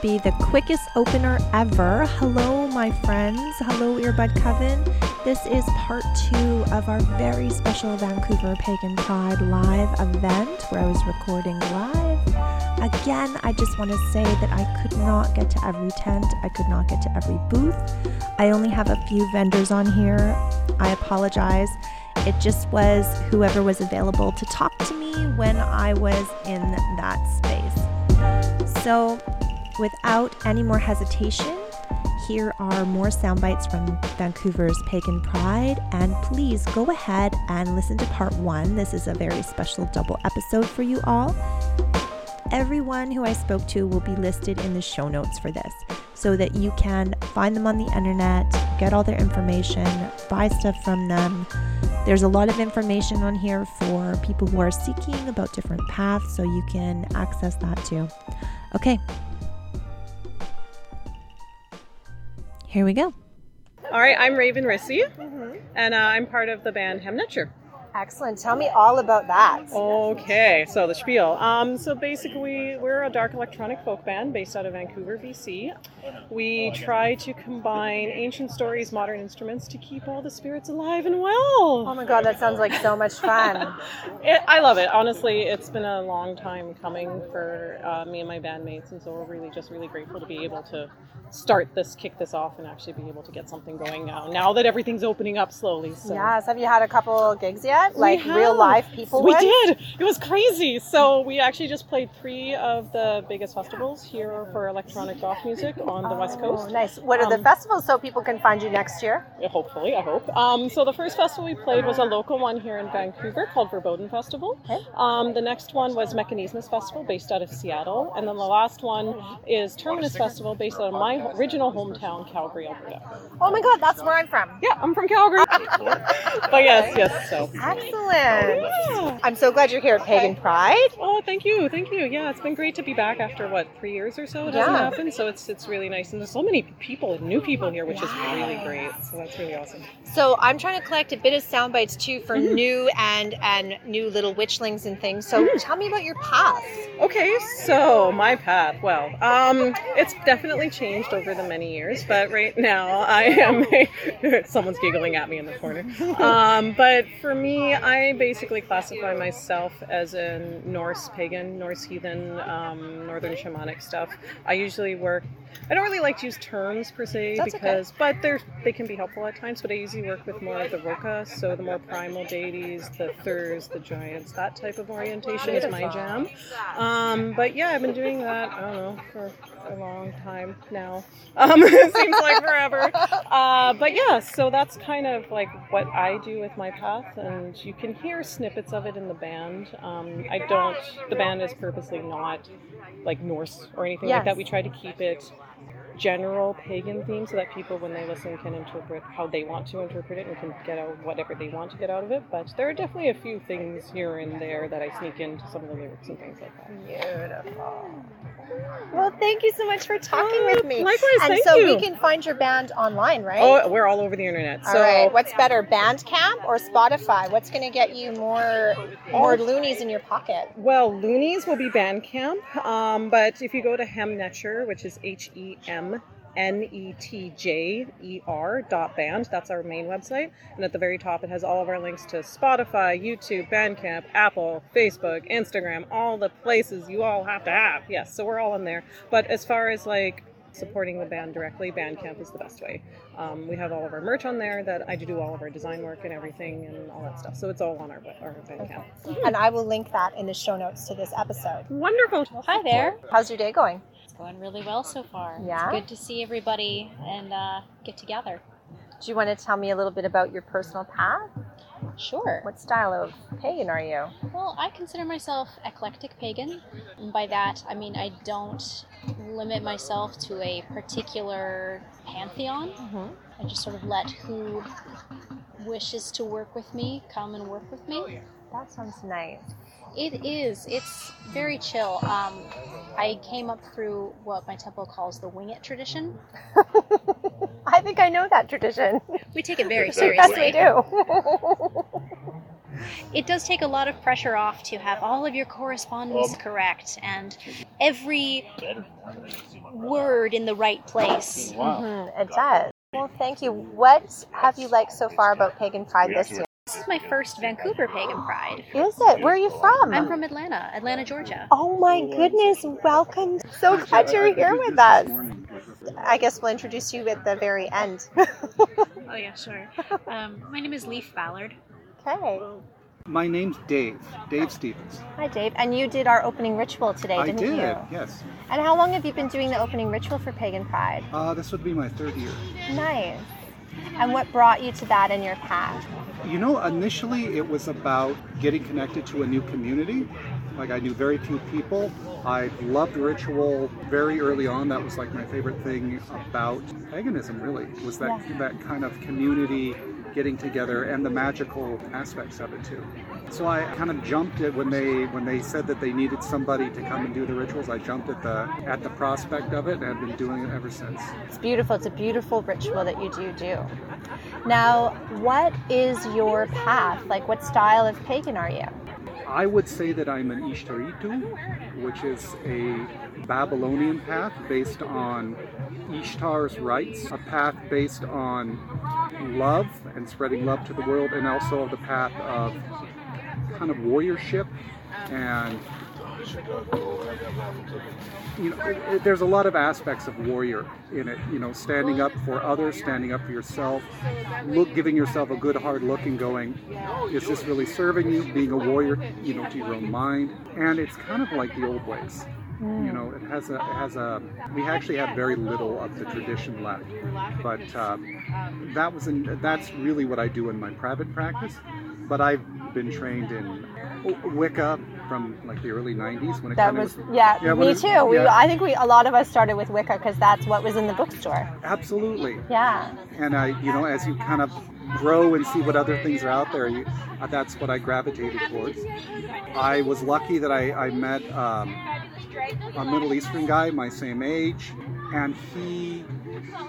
Be the quickest opener ever. Hello, my friends. Hello, Earbud Coven. This is part 2 of our very special Vancouver Pagan Pride live event where I was recording live. Again, I just want to say that I could not get to every tent. I could not get to every booth. I only have a few vendors on here. I apologize. It just was whoever was available to talk to me when I was in that space. So, without any more hesitation, here are more sound bites from Vancouver's Pagan Pride, and please go ahead and listen to part 1. This is a very special double episode for you all. Everyone who I spoke to will be listed in the show notes for this, so that you can find them on the internet, get all their information, buy stuff from them. There's a lot of information on here for people who are seeking about different paths, so you can access that too. Okay. Here we go. All right, I'm Raven Rissi, and I'm part of the band Hemnature. Excellent. Tell me all about that. Okay, so the spiel. So basically, we're a dark electronic folk band based out of Vancouver, BC. We try to combine ancient stories, modern instruments to keep all the spirits alive and well. Oh my God, that sounds like so much fun. I love it. Honestly, it's been a long time coming for me and my bandmates, and so we're really grateful to be able to kick this off and actually be able to get something going now that everything's opening up slowly. So. Yes. Have you had a couple gigs yet? Like real live people? We did. It was crazy. So we actually just played 3 of the biggest festivals here for electronic goth music on the West Coast. Nice. What are the festivals so people can find you next year? Hopefully, I hope. So the first festival we played was a local one here in Vancouver called Verboden Festival. Okay. The next one was Mechanismus Festival based out of Seattle. And then the last one is Terminus Festival based out of my original hometown, Calgary, Alberta. Oh my God, that's where I'm from. Yeah, I'm from Calgary. But yes, so. Excellent. Yeah. I'm so glad you're here at Pagan Pride. Oh, thank you. Yeah, it's been great to be back after, 3 years or so? It doesn't happen, so it's really nice. And there's so many people, new people here, which is really great. So that's really awesome. So I'm trying to collect a bit of sound bites, too, for new little witchlings and things. So tell me about your path. Okay, so my path, well, it's definitely changed over the many years, but right now I am someone's giggling at me in the corner. But for me, I basically classify myself as a Norse pagan, Norse heathen, northern shamanic stuff. I usually work, I don't really like to use terms per se, but they can be helpful at times, but I usually work with more of the Roka, so the more primal deities, the Thurs, the giants, that type of orientation is my jam. But yeah, I've been doing that, I don't know, for a long time now. It seems like forever. But yeah, so that's kind of like what I do with my path, and you can hear snippets of it in the band. The band is purposely not like Norse or anything like that. We try to keep it general pagan theme so that people, when they listen, can interpret how they want to interpret it and can get out whatever they want to get out of it. But there are definitely a few things here and there that I sneak into some of the lyrics and things like that. Beautiful. Well, thank you so much for talking with me. Likewise, thank you. We can find your band online, right? Oh, we're all over the internet. So. All right. What's better, Bandcamp or Spotify? What's going to get you more loonies in your pocket? Well, loonies will be Bandcamp, but if you go to Hemnature, which is HemNetjer.band. That's our main website. And at the very top, it has all of our links to Spotify, YouTube, Bandcamp, Apple, Facebook, Instagram, all the places you all have to have. Yes, so we're all in there. But as far as like supporting the band directly, Bandcamp is the best way. We have all of our merch on there that I do all of our design work and everything and all that stuff. So it's all on our Bandcamp. Okay. And I will link that in the show notes to this episode. Wonderful. Hi there. How's your day going? Going really well so far. Yeah. It's good to see everybody and get together. Do you want to tell me a little bit about your personal path? Sure. What style of pagan are you? Well, I consider myself eclectic pagan. And by that, I mean I don't limit myself to a particular pantheon. Mm-hmm. I just sort of let who wishes to work with me come and work with me. That sounds nice. It is. It's very chill. I came up through what my temple calls the wing it tradition. I think I know that tradition. We take it very seriously. Yes, we do. It does take a lot of pressure off to have all of your correspondence correct and every word in the right place. Mm-hmm, it does. Well, thank you. What have you liked so far about Pagan Pride this year? This is my first Vancouver Pagan Pride. Is it? Where are you from? I'm from Atlanta, Georgia. Oh my goodness, welcome. So glad you're here with us. I guess we'll introduce you at the very end. Oh yeah, sure. My name is Leif Ballard. Okay. My name's Dave Stevens. Hi Dave, and you did our opening ritual today, didn't you? I did, yes. And how long have you been doing the opening ritual for Pagan Pride? This would be my third year. Nice. And what brought you to that in your path? You know, initially it was about getting connected to a new community. Like, I knew very few people. I loved ritual very early on. That was like my favorite thing about paganism, really, was that kind of community getting together and the magical aspects of it too. So I kind of jumped at when they said that they needed somebody to come and do the rituals. I jumped at the prospect of it and I've been doing it ever since. It's beautiful. It's a beautiful ritual that you do. Now, what is your path? Like, what style of pagan are you? I would say that I'm an Ishtaritu, which is a Babylonian path based on Ishtar's rites, a path based on love and spreading love to the world, and also the path of kind of warriorship. And you know, there's a lot of aspects of warrior in it, you know, standing up for others, standing up for yourself, giving yourself a good hard look and going, is this really serving you? Being a warrior, you know, to your own mind. And it's kind of like the old ways. You know, we actually have very little of the tradition left, but that's really what I do in my private practice. But I've been trained in Wicca from like the early 90s when it kind of was. Yeah, me too. Yeah. I think a lot of us started with Wicca because that's what was in the bookstore. Absolutely. Yeah. And I, you know, as you kind of grow and see what other things are out there, that's what I gravitated towards. I was lucky that I met a Middle Eastern guy my same age, and he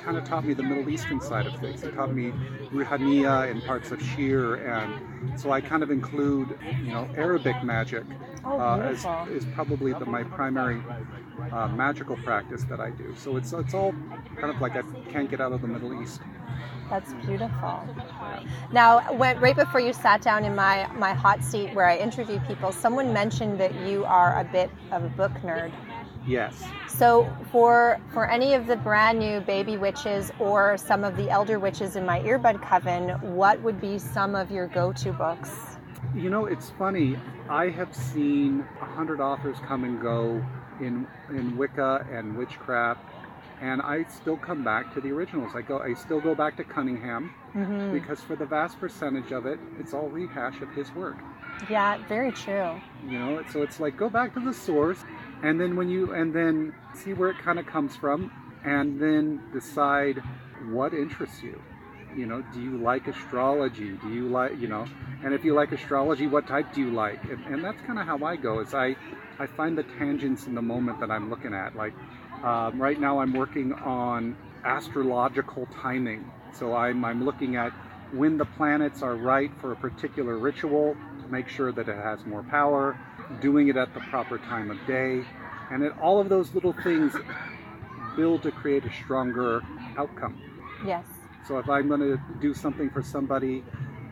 kind of taught me the Middle Eastern side of things. He taught me Ruhaniya and parts of Shir, and so I kind of include, you know, Arabic magic is probably my primary magical practice that I do. So it's all kind of like I can't get out of the Middle East. That's beautiful. Now, right before you sat down in my hot seat where I interview people, someone mentioned that you are a bit of a book nerd. Yes. So for any of the brand new baby witches or some of the elder witches in my earbud coven, what would be some of your go-to books? You know, it's funny. I have seen 100 authors come and go in Wicca and witchcraft, and I still come back to the originals. I still go back to Cunningham, mm-hmm. because for the vast percentage of it, it's all rehash of his work. Yeah, very true. You know, so it's like go back to the source. And then and then see where it kind of comes from, and then decide what interests you. You know, do you like astrology? Do you like, you know, and if you like astrology, what type do you like? And that's kind of how I go, is I find the tangents in the moment that I'm looking at. Like right now I'm working on astrological timing. So I'm looking at when the planets are right for a particular ritual to make sure that it has more power, doing it at the proper time of day, and then all of those little things build to create a stronger outcome. Yes. So if I'm going to do something for somebody,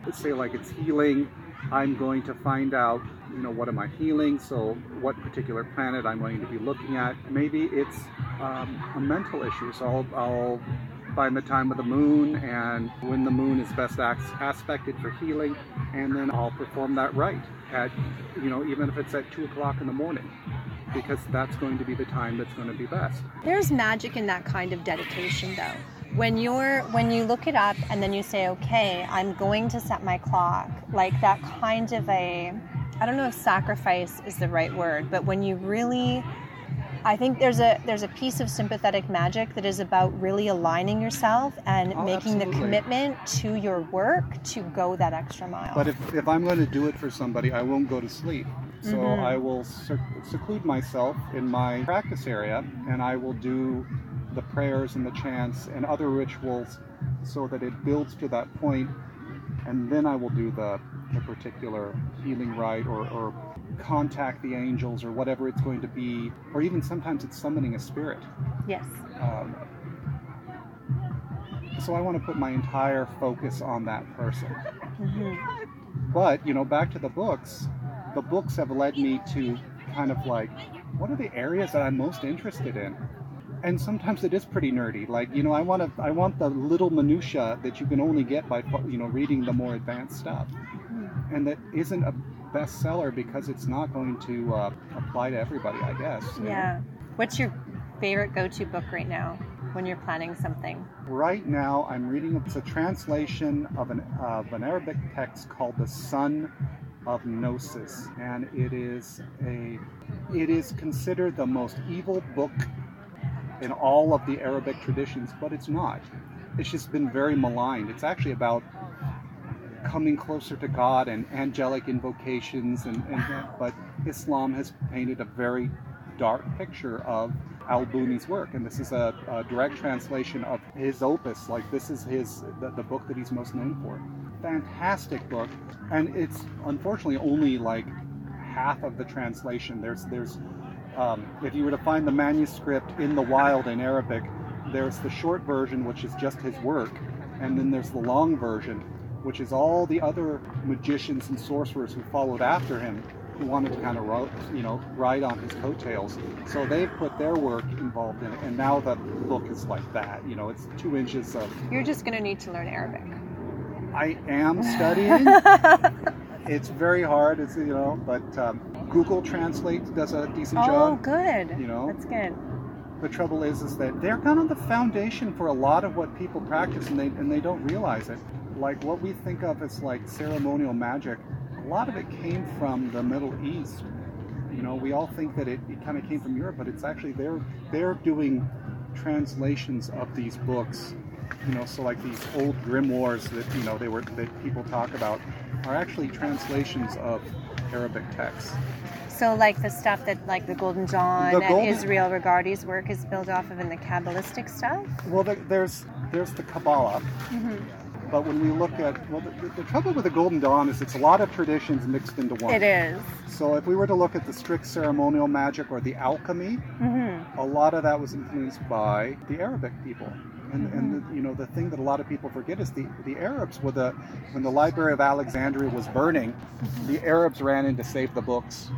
let's say like it's healing, I'm going to find out, you know, what am I healing? So what particular planet I'm going to be looking at? Maybe it's a mental issue. So I'll find the time of the moon and when the moon is best aspected for healing, and then I'll perform that rite at, you know, even if it's at 2:00 in the morning, because that's going to be the time that's going to be best. There's magic in that kind of dedication, though. when you look it up and then you say, okay, I'm going to set my clock, like that kind of a, I don't know if sacrifice is the right word, but when you really, I think there's a piece of sympathetic magic that is about really aligning yourself and making absolutely. The commitment to your work to go that extra mile. But if I'm going to do it for somebody, I won't go to sleep. So mm-hmm. I will seclude myself in my practice area, and I will do the prayers and the chants and other rituals so that it builds to that point, and then I will do the particular healing rite or contact the angels or whatever it's going to be, or even sometimes it's summoning a spirit. Yes. So I want to put my entire focus on that person. Mm-hmm. But, you know, back to the books, the books have led me to kind of like, what are the areas that I'm most interested in? And sometimes it is pretty nerdy. Like, you know, I want the little minutiae that you can only get by, you know, reading the more advanced stuff. And that isn't a bestseller because it's not going to apply to everybody, I guess. Yeah. What's your favorite go-to book right now when you're planning something? Right now, I'm reading, it's a translation of an Arabic text called The Son of Gnosis. And it is considered the most evil book in all of the Arabic traditions, but it's not. It's just been very maligned. It's actually about coming closer to God and angelic invocations, but Islam has painted a very dark picture of al-Buni's work, and this is a direct translation of his opus. Like, this is the book that he's most known for. Fantastic book, and it's unfortunately only like half of the translation. There's if you were to find the manuscript in the wild in Arabic, there's the short version, which is just his work, and then there's the long version, which is all the other magicians and sorcerers who followed after him, who wanted to kind of ride on his coattails. So they've put their work involved in it, and now the book is like that. You know, it's 2 inches of... You're just going to need to learn Arabic. I am studying. It's very hard, it's, you know, but Google Translate does a decent job. Oh, good. You know, that's good. The trouble is that they're kind of the foundation for a lot of what people practice, and they don't realize it. Like, what we think of as like ceremonial magic, a lot of it came from the Middle East. You know, we all think that it kind of came from Europe, but it's actually they're doing translations of these books. You know, so like these old grimoires that, you know, that people talk about are actually translations of Arabic texts. So like the stuff that like the Golden Dawn and Israel Regardie's work is built off of, in the Kabbalistic stuff? Well, there's the Kabbalah. Mm-hmm. But when we look at, well, the trouble with the Golden Dawn is it's a lot of traditions mixed into one. It is. So if we were to look at the strict ceremonial magic or the alchemy, mm-hmm. a lot of that was influenced by the Arabic people. And, mm-hmm. and the, you know, the thing that a lot of people forget is the Arabs were when the Library of Alexandria was burning, mm-hmm. the Arabs ran in to save the books.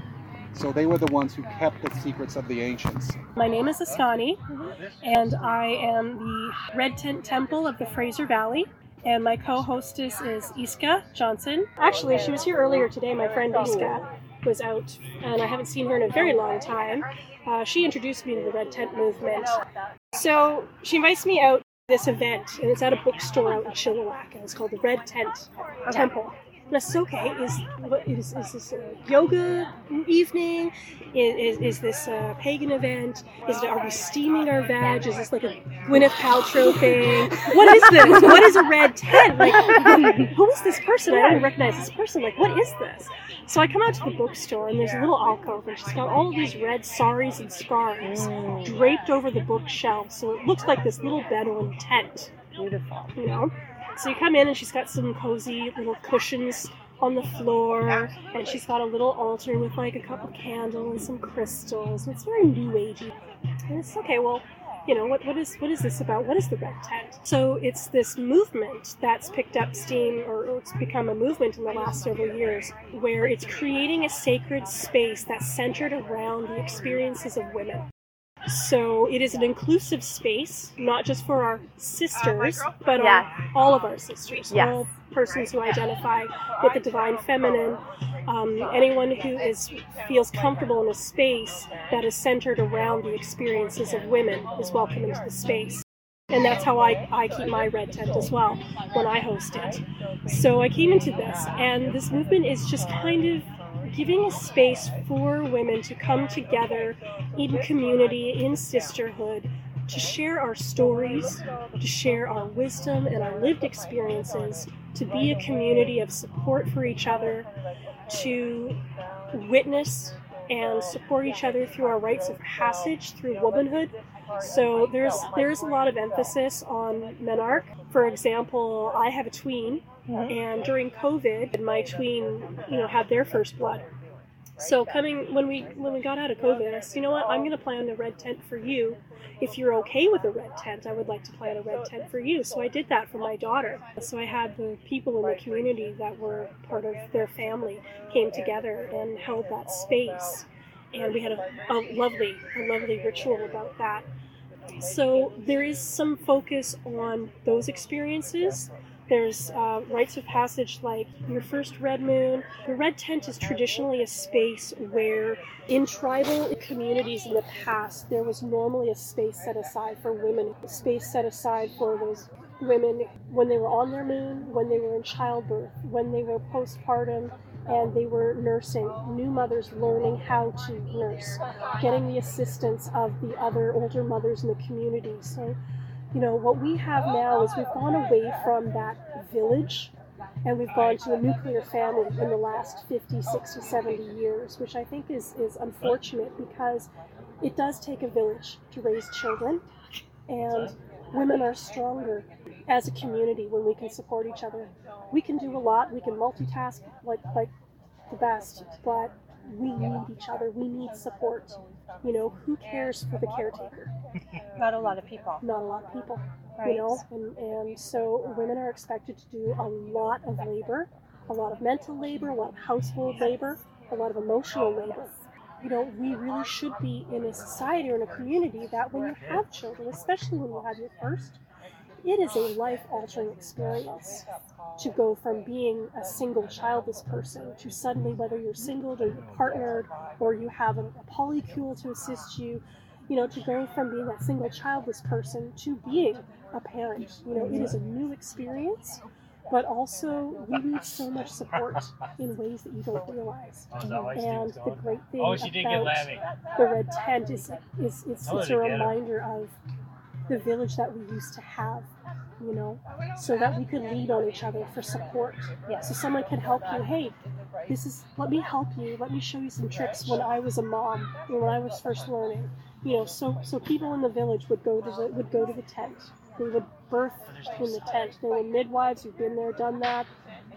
So they were the ones who kept the secrets of the ancients. My name is Ascani, and I am the Red Tent Temple of the Fraser Valley. And my co-hostess is Iska Johnson. Actually, she was here earlier today. My friend Iska was out, and I haven't seen her in a very long time. She introduced me to the Red Tent movement. So she invites me out to this event, and it's at a bookstore out in Chilliwack, and it's called the Red Tent Temple. And I said, okay, is this a yoga evening? Is this a pagan event? Are we steaming our vag? Is this like a Gwyneth Paltrow thing? What is this? What is a red tent? Like, who is this person? I don't even recognize this person. Like, what is this? So I come out to the bookstore, and there's a little alcove, and she's got all of these red saris and scarves draped over the bookshelf, so it looks like this little Bedouin tent. Beautiful. You know? So you come in, and she's got some cozy little cushions on the floor, and she's got a little altar with like a couple candles and some crystals. And it's very new agey. And it's okay. Well, you know, what is this about? What is the Red Tent? So it's this movement that's picked up steam, or it's become a movement in the last several years, where it's creating a sacred space that's centered around the experiences of women. So it is an inclusive space, not just for our sisters, but all of our sisters, all persons who identify with the divine feminine, anyone who feels comfortable in a space that is centered around the experiences of women is welcome into the space. And that's how I keep my red tent as well when I host it. So I came into this, and this movement is just kind of giving a space for women to come together in community, in sisterhood, to share our stories, to share our wisdom and our lived experiences, to be a community of support for each other, to witness and support each other through our rites of passage, through womanhood. So there's a lot of emphasis on menarche. For example, I have a tween, and during COVID, my tween, had their first blood. So when we got out of COVID, I said, you know what, I'm going to plan a red tent for you. If you're okay with a red tent, I would like to plan a red tent for you. So I did that for my daughter. So I had the people in the community that were part of their family came together and held that space. And we had a lovely ritual about that. So there is some focus on those experiences. There's rites of passage like your first red moon. The red tent is traditionally a space where in tribal communities in the past, there was normally a space set aside for women, a space set aside for those women when they were on their moon, when they were in childbirth, when they were postpartum, and they were nursing, new mothers learning how to nurse, getting the assistance of the other older mothers in the community. So what we have now is we've gone away from that village and we've gone to a nuclear family in the last 50, 60, 70 years, which I think is unfortunate because it does take a village to raise children, and women are stronger as a community when we can support each other. We can do a lot, we can multitask like the best, but we need each other, we need support. Who cares for the caretaker? Not a lot of people, right. And so women are expected to do a lot of labor, a lot of mental labor, a lot of household labor, a lot of emotional labor. We really should be in a society or in a community that when you have children, especially when you have your first, it is a life-altering experience to go from being a single childless person to suddenly, whether you're single or you're partnered or you have a polycule to assist you, to go from being that single childless person to being a parent. It is a new experience, but also we need so much support in ways that you don't realize. And the great thing about the red tent is it's a reminder of the village that we used to have, so that we could lean on each other for support. Yeah, so someone could help you. Hey, let me help you. Let me show you some tricks when I was a mom, when I was first learning. So people in the village would go to the tent. They would birth in the tent. They were midwives who've been there, done that.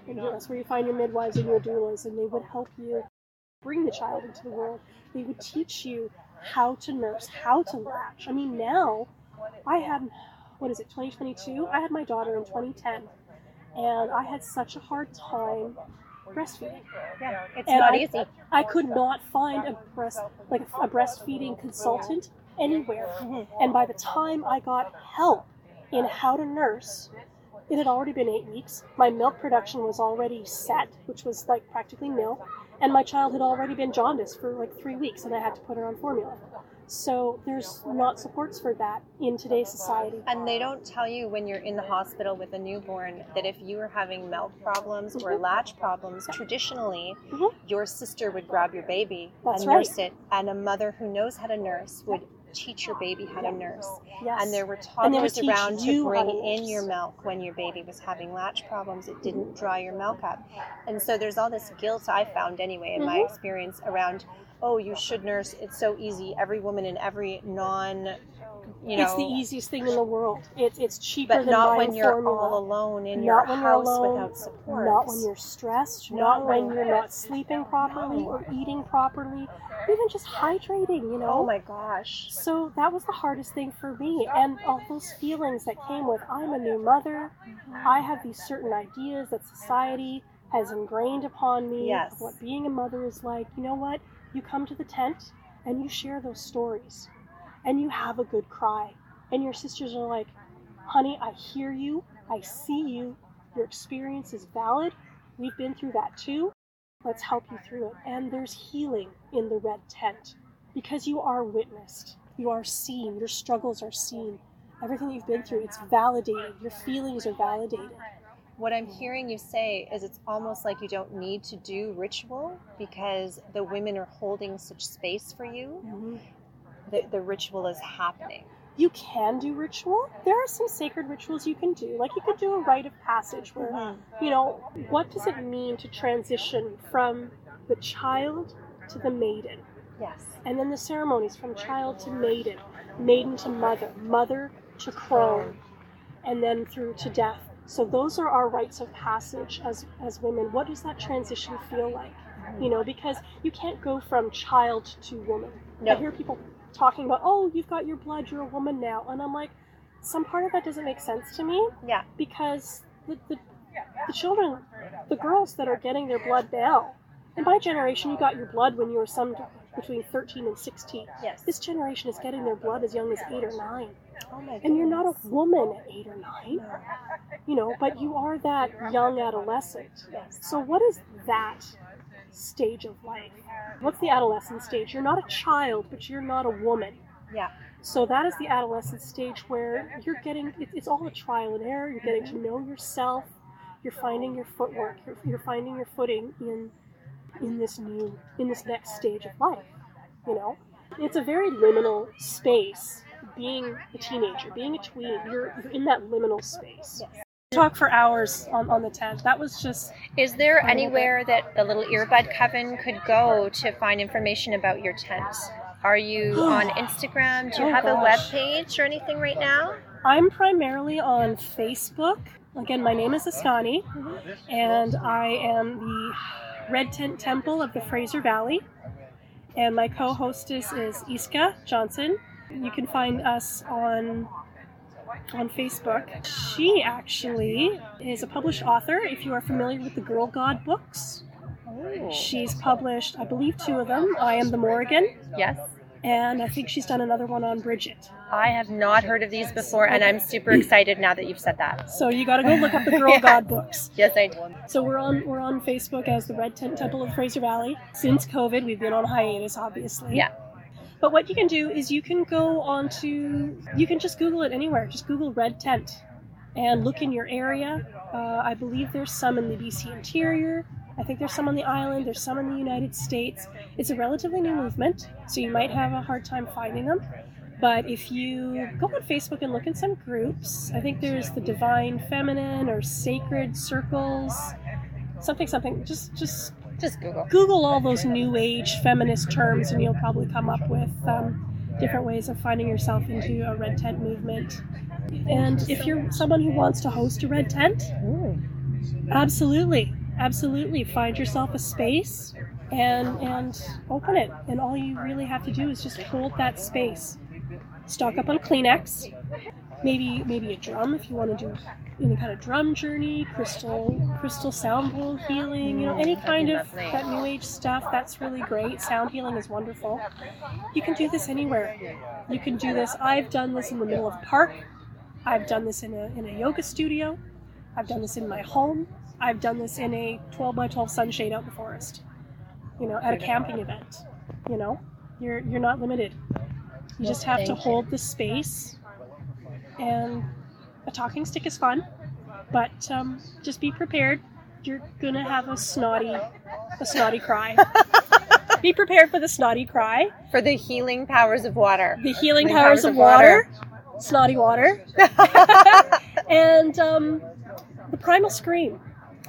And that's where you find your midwives and your doulas, and they would help you bring the child into the world. They would teach you how to nurse, how to latch. Now, I had, 2022? I had my daughter in 2010, and I had such a hard time breastfeeding. Yeah, it's not easy. I could not find a breastfeeding consultant anywhere. Mm-hmm. And by the time I got help in how to nurse, it had already been 8 weeks. My milk production was already set, which was practically nil, and my child had already been jaundiced for 3 weeks, and I had to put her on formula. So there's not supports for that in today's society. And they don't tell you when you're in the hospital with a newborn that if you were having milk problems mm-hmm. or latch problems, traditionally, mm-hmm. your sister would grab your baby nurse it, and a mother who knows how to nurse would teach your baby how to nurse. Yes. And there were toddlers around to bring in your milk when your baby was having latch problems. It didn't dry your milk up. And so there's all this guilt I found anyway in mm-hmm. my experience around, oh, you should nurse. It's so easy. Every woman in every it's the easiest thing in the world. It's cheaper than buying formula. But not when you're all alone in your house without support. Not when you're stressed. Not when you're not sleeping properly or eating properly. Even just hydrating, Oh my gosh. So that was the hardest thing for me. And all those feelings that came with, I'm a new mother. Mm-hmm. I have these certain ideas that society has ingrained upon me. Yes. Of what being a mother is like. You know what? You come to the tent and you share those stories and you have a good cry and your sisters are like, honey, I hear you, I see you, your experience is valid, we've been through that too, let's help you through it. And there's healing in the red tent because you are witnessed, you are seen, your struggles are seen, everything you've been through, it's validated. Your feelings are validated. What I'm hearing you say is it's almost like you don't need to do ritual because the women are holding such space for you. Mm-hmm. The ritual is happening. You can do ritual. There are some sacred rituals you can do. Like you could do a rite of passage where, mm-hmm. you know, what does it mean to transition from the child to the maiden? Yes. And then the ceremonies from child to maiden, maiden to mother, mother to crone, and then through to death. So those are our rites of passage as women. What does that transition feel like? Mm-hmm. You know, because you can't go from child to woman. No. I hear people talking about, oh, you've got your blood, you're a woman now. And I'm like, some part of that doesn't make sense to me. Yeah. Because the children, the girls that are getting their blood now, in my generation, you got your blood when you were some between 13 and 16. Yes. This generation is getting their blood as young as 8 or 9. Oh my goodness. And you're not a woman at 8 or 9. No. You know, but you are that young adolescent. Yes. So what is that stage of life? What's the adolescent stage? You're not a child, but you're not a woman. Yeah. So that is the adolescent stage where you're getting, it's all a trial and error. You're getting to know yourself. You're finding your footwork. You're finding your footing in this next stage of life. You know, it's a very liminal space. Being a teenager, being a tween, you're in that liminal space. Yes. Talk for hours on the tent. That was just... Is there anywhere that the Little Earbud Coven could go to find information about your tent? Are you on Instagram? Do you have a web page or anything right now? I'm primarily on Facebook. Again, my name is Ascani, and I am the Red Tent Temple of the Fraser Valley, and my co-hostess is Iska Johnson. You can find us on Facebook. She actually is a published author, if you are familiar with the Girl God books. Oh. She's published, I believe, 2 of them, I Am the Morrigan. Yes. And I think she's done another one on Bridget. I have not heard of these before, and I'm super excited now that you've said that. So you got to go look up the Girl God books. Yes, I do. So we're on Facebook as the Red Tent Temple of Fraser Valley. Since COVID, we've been on hiatus, obviously. Yeah. But what you can do is you can go on to, you can just Google it anywhere. Just Google Red Tent and look in your area. I believe there's some in the BC interior. I think there's some on the island. There's some in the United States. It's a relatively new movement, so you might have a hard time finding them. But if you go on Facebook and look in some groups, I think there's the Divine Feminine or Sacred Circles, something. Just Google all those new age feminist terms, and you'll probably come up with different ways of finding yourself into a red tent movement. And if you're someone who wants to host a red tent, absolutely find yourself a space and open it. And all you really have to do is just hold that space. Stock up on Kleenex, maybe a drum if you want to do any kind of drum journey, crystal sound bowl healing, you know, any kind of that new age stuff. That's really great. Sound healing is wonderful. You can do this anywhere. You can do this. I've done this in the middle of a park. I've done this in a yoga studio. I've done this in my home. I've done this in a 12 by 12 sunshade out in the forest. You know, at a camping event. You know, you're not limited. You just have to hold the space, and a talking stick is fun, but just be prepared. You're going to have a snotty cry. Be prepared for the snotty cry. For the healing powers of water. The healing powers of water. Snotty water. And the primal scream.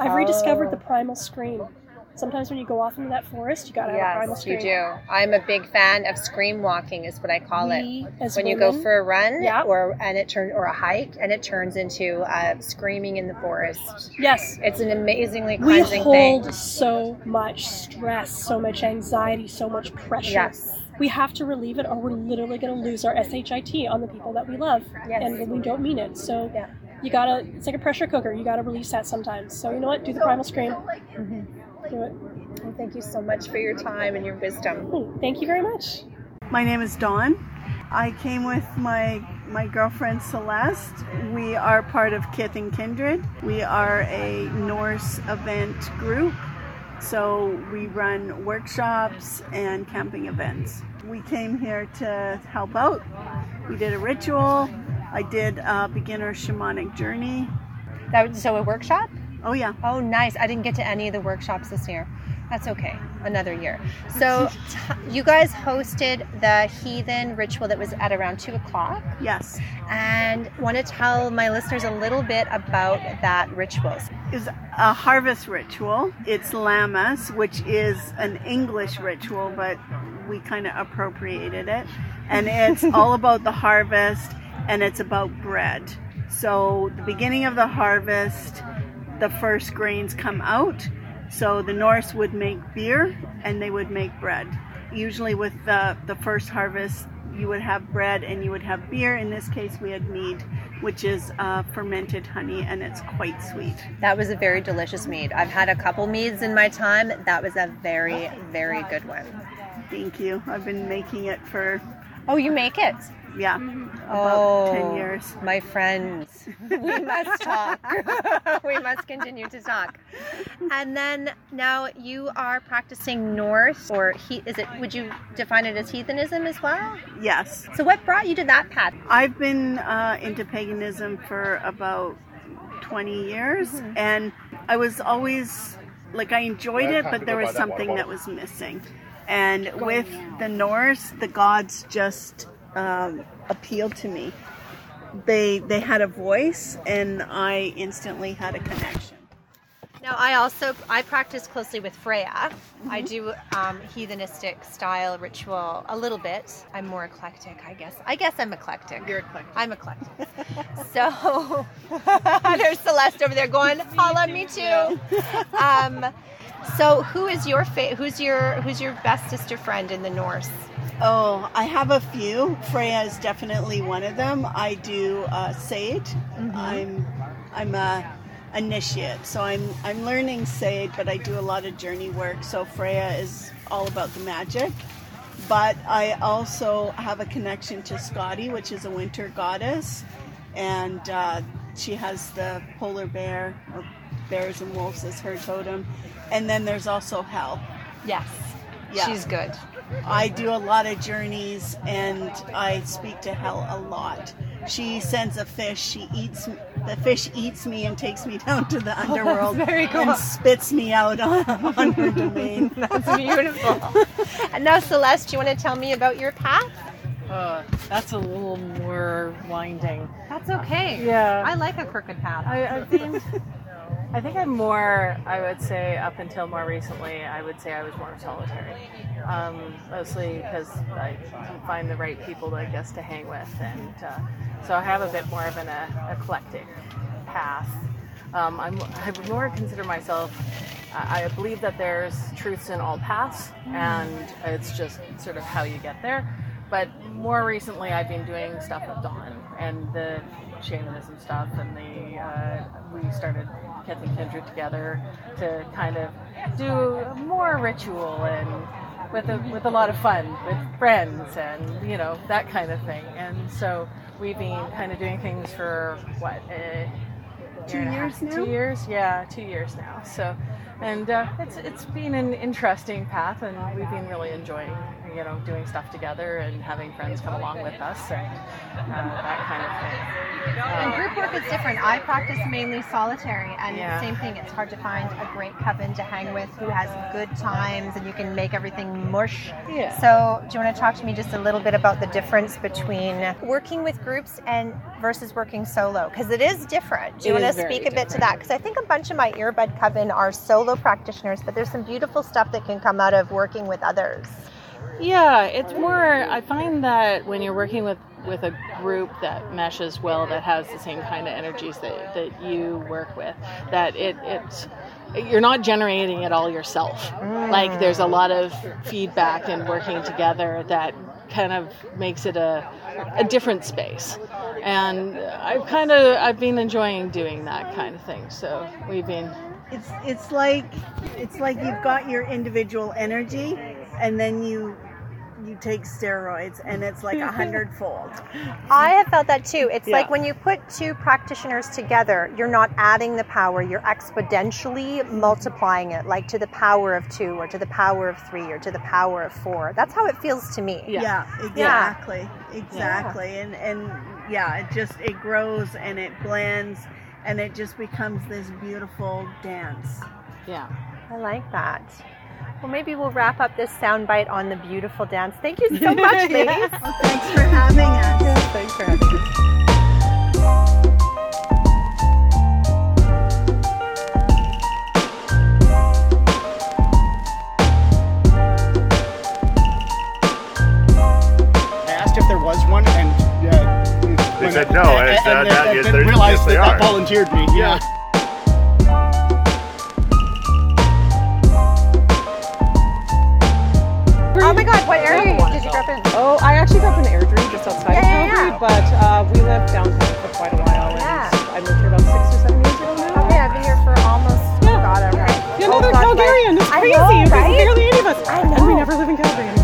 I've rediscovered the primal scream. Sometimes when you go off into that forest, you gotta have a primal scream. Yes, you do. I'm a big fan of scream walking, is what I call it. When women, you go for a run, or a hike, and it turns into screaming in the forest. Yes, it's an amazingly cleansing thing. We hold so much stress, so much anxiety, so much pressure. Yes. We have to relieve it, or we're literally going to lose our SHIT on the people that we love, and we don't mean it. So. Yeah. You gotta, it's like a pressure cooker. You gotta release that sometimes. So you know what? Do the primal scream. Mm-hmm. Do it. Well, thank you so much for your time and your wisdom. Thank you very much. My name is Dawn. I came with my girlfriend Celeste. We are part of Kith and Kindred. We are a Norse event group. So we run workshops and camping events. We came here to help out. We did a ritual. I did a beginner shamanic journey. So a workshop? Oh, yeah. Oh, nice. I didn't get to any of the workshops this year. That's okay. Another year. So you guys hosted the heathen ritual that was at around 2 o'clock. Yes. And want to tell my listeners a little bit about that ritual. It was a harvest ritual. It's Lammas, which is an English ritual, but we kind of appropriated it. And it's all about the harvest, and it's about bread. So the beginning of the harvest, the first grains come out. So the Norse would make beer and they would make bread. Usually with the first harvest, you would have bread and you would have beer. In this case, we had mead, which is fermented honey, and it's quite sweet. That was a very delicious mead. I've had a couple meads in my time. That was a very, very good one. Thank you. I've been making it for... Oh, you make it? Yeah. About 10 years. My friends, we must talk. We must continue to talk. And then now you are practicing Norse, or would you define it as heathenism as well? Yes. So what brought you to that path? I've been into paganism for about 20 years, mm-hmm. and I was always, like, I enjoyed it, but there was something that was missing. And with the Norse, the gods just... appealed to me. They had a voice, and I instantly had a connection. Now I practice closely with Freya. Mm-hmm. I do heathenistic style ritual a little bit. I'm more eclectic, I guess. I'm eclectic. You're eclectic. I'm eclectic. So there's Celeste over there going, holla me too. So who is your who's your best sister friend in the Norse? Oh, I have a few. Freya is definitely one of them. I do seidr. Mm-hmm. I'm a initiate, so I'm learning seidr, but I do a lot of journey work. So Freya is all about the magic, but I also have a connection to Skadi, which is a winter goddess, and she has the polar bear, or bears and wolves as her totem, and then there's also Hel. Yes, yeah. She's good. I do a lot of journeys, and I speak to Hel a lot. She sends a fish. The fish eats me and takes me down to the underworld and spits me out on her domain. That's beautiful. And now, Celeste, you want to tell me about your path? That's a little more winding. That's okay. Yeah. I like a crooked path. I think I'm more, I would say, up until more recently, I would say I was more solitary. Mostly because I can find the right people, I guess, to hang with. And so I have a bit more of an eclectic path. I would more consider myself, I believe that there's truths in all paths, and it's just sort of how you get there. But more recently, I've been doing stuff with Dawn and the shamanism stuff, and we started Kith and Kindred together to kind of do more ritual and with a lot of fun with friends and, you know, that kind of thing. And so we've been kind of doing things for, what, 2 years now? 2 years? Yeah, 2 years now. So, and it's been an interesting path, and we've been really enjoying, you know, doing stuff together and having friends come along with us and that kind of thing. And group work is different. I practice mainly solitary, and yeah. Same thing. It's hard to find a great coven to hang with who has good times and you can make everything mush. Yeah. So do you want to talk to me just a little bit about the difference between working with groups and versus working solo? Because it is different. Do you want to speak a bit to that? Because I think a bunch of my earbud coven are solo practitioners, but there's some beautiful stuff that can come out of working with others. Yeah, it's more, I find that when you're working with a group that meshes well, that has the same kind of energies that you work with, that it's you're not generating it all yourself. Like, there's a lot of feedback and working together that kind of makes it a different space. And I've been enjoying doing that kind of thing. So we've been... It's like you've got your individual energy, and then you take steroids, and it's like 100-fold. I have felt that too. It's like when you put two practitioners together, you're not adding the power, you're exponentially multiplying it, like to the power of 2 or to the power of 3 or to the power of 4. That's how it feels to me. Yeah, exactly. Yeah. Exactly. Yeah. And yeah, it grows and it blends and it just becomes this beautiful dance. Yeah. I like that. Well, maybe we'll wrap up this soundbite on the beautiful dance. Thank you so much, ladies. Yeah. Well, thanks for having us. Yeah, thanks for having us. Said no, and then realized that that volunteered me. Yeah. Oh my God! What area did you grow up in? Oh, I actually grew up in Airdrie, just outside of Calgary, but we lived downtown for quite a while. And I moved here about 6 or 7 years ago now. Okay, I've been here for almost. Yeah. God, I'm right. Another Calgarian. It's crazy. There's barely any of us. I know. And we never live in Calgary.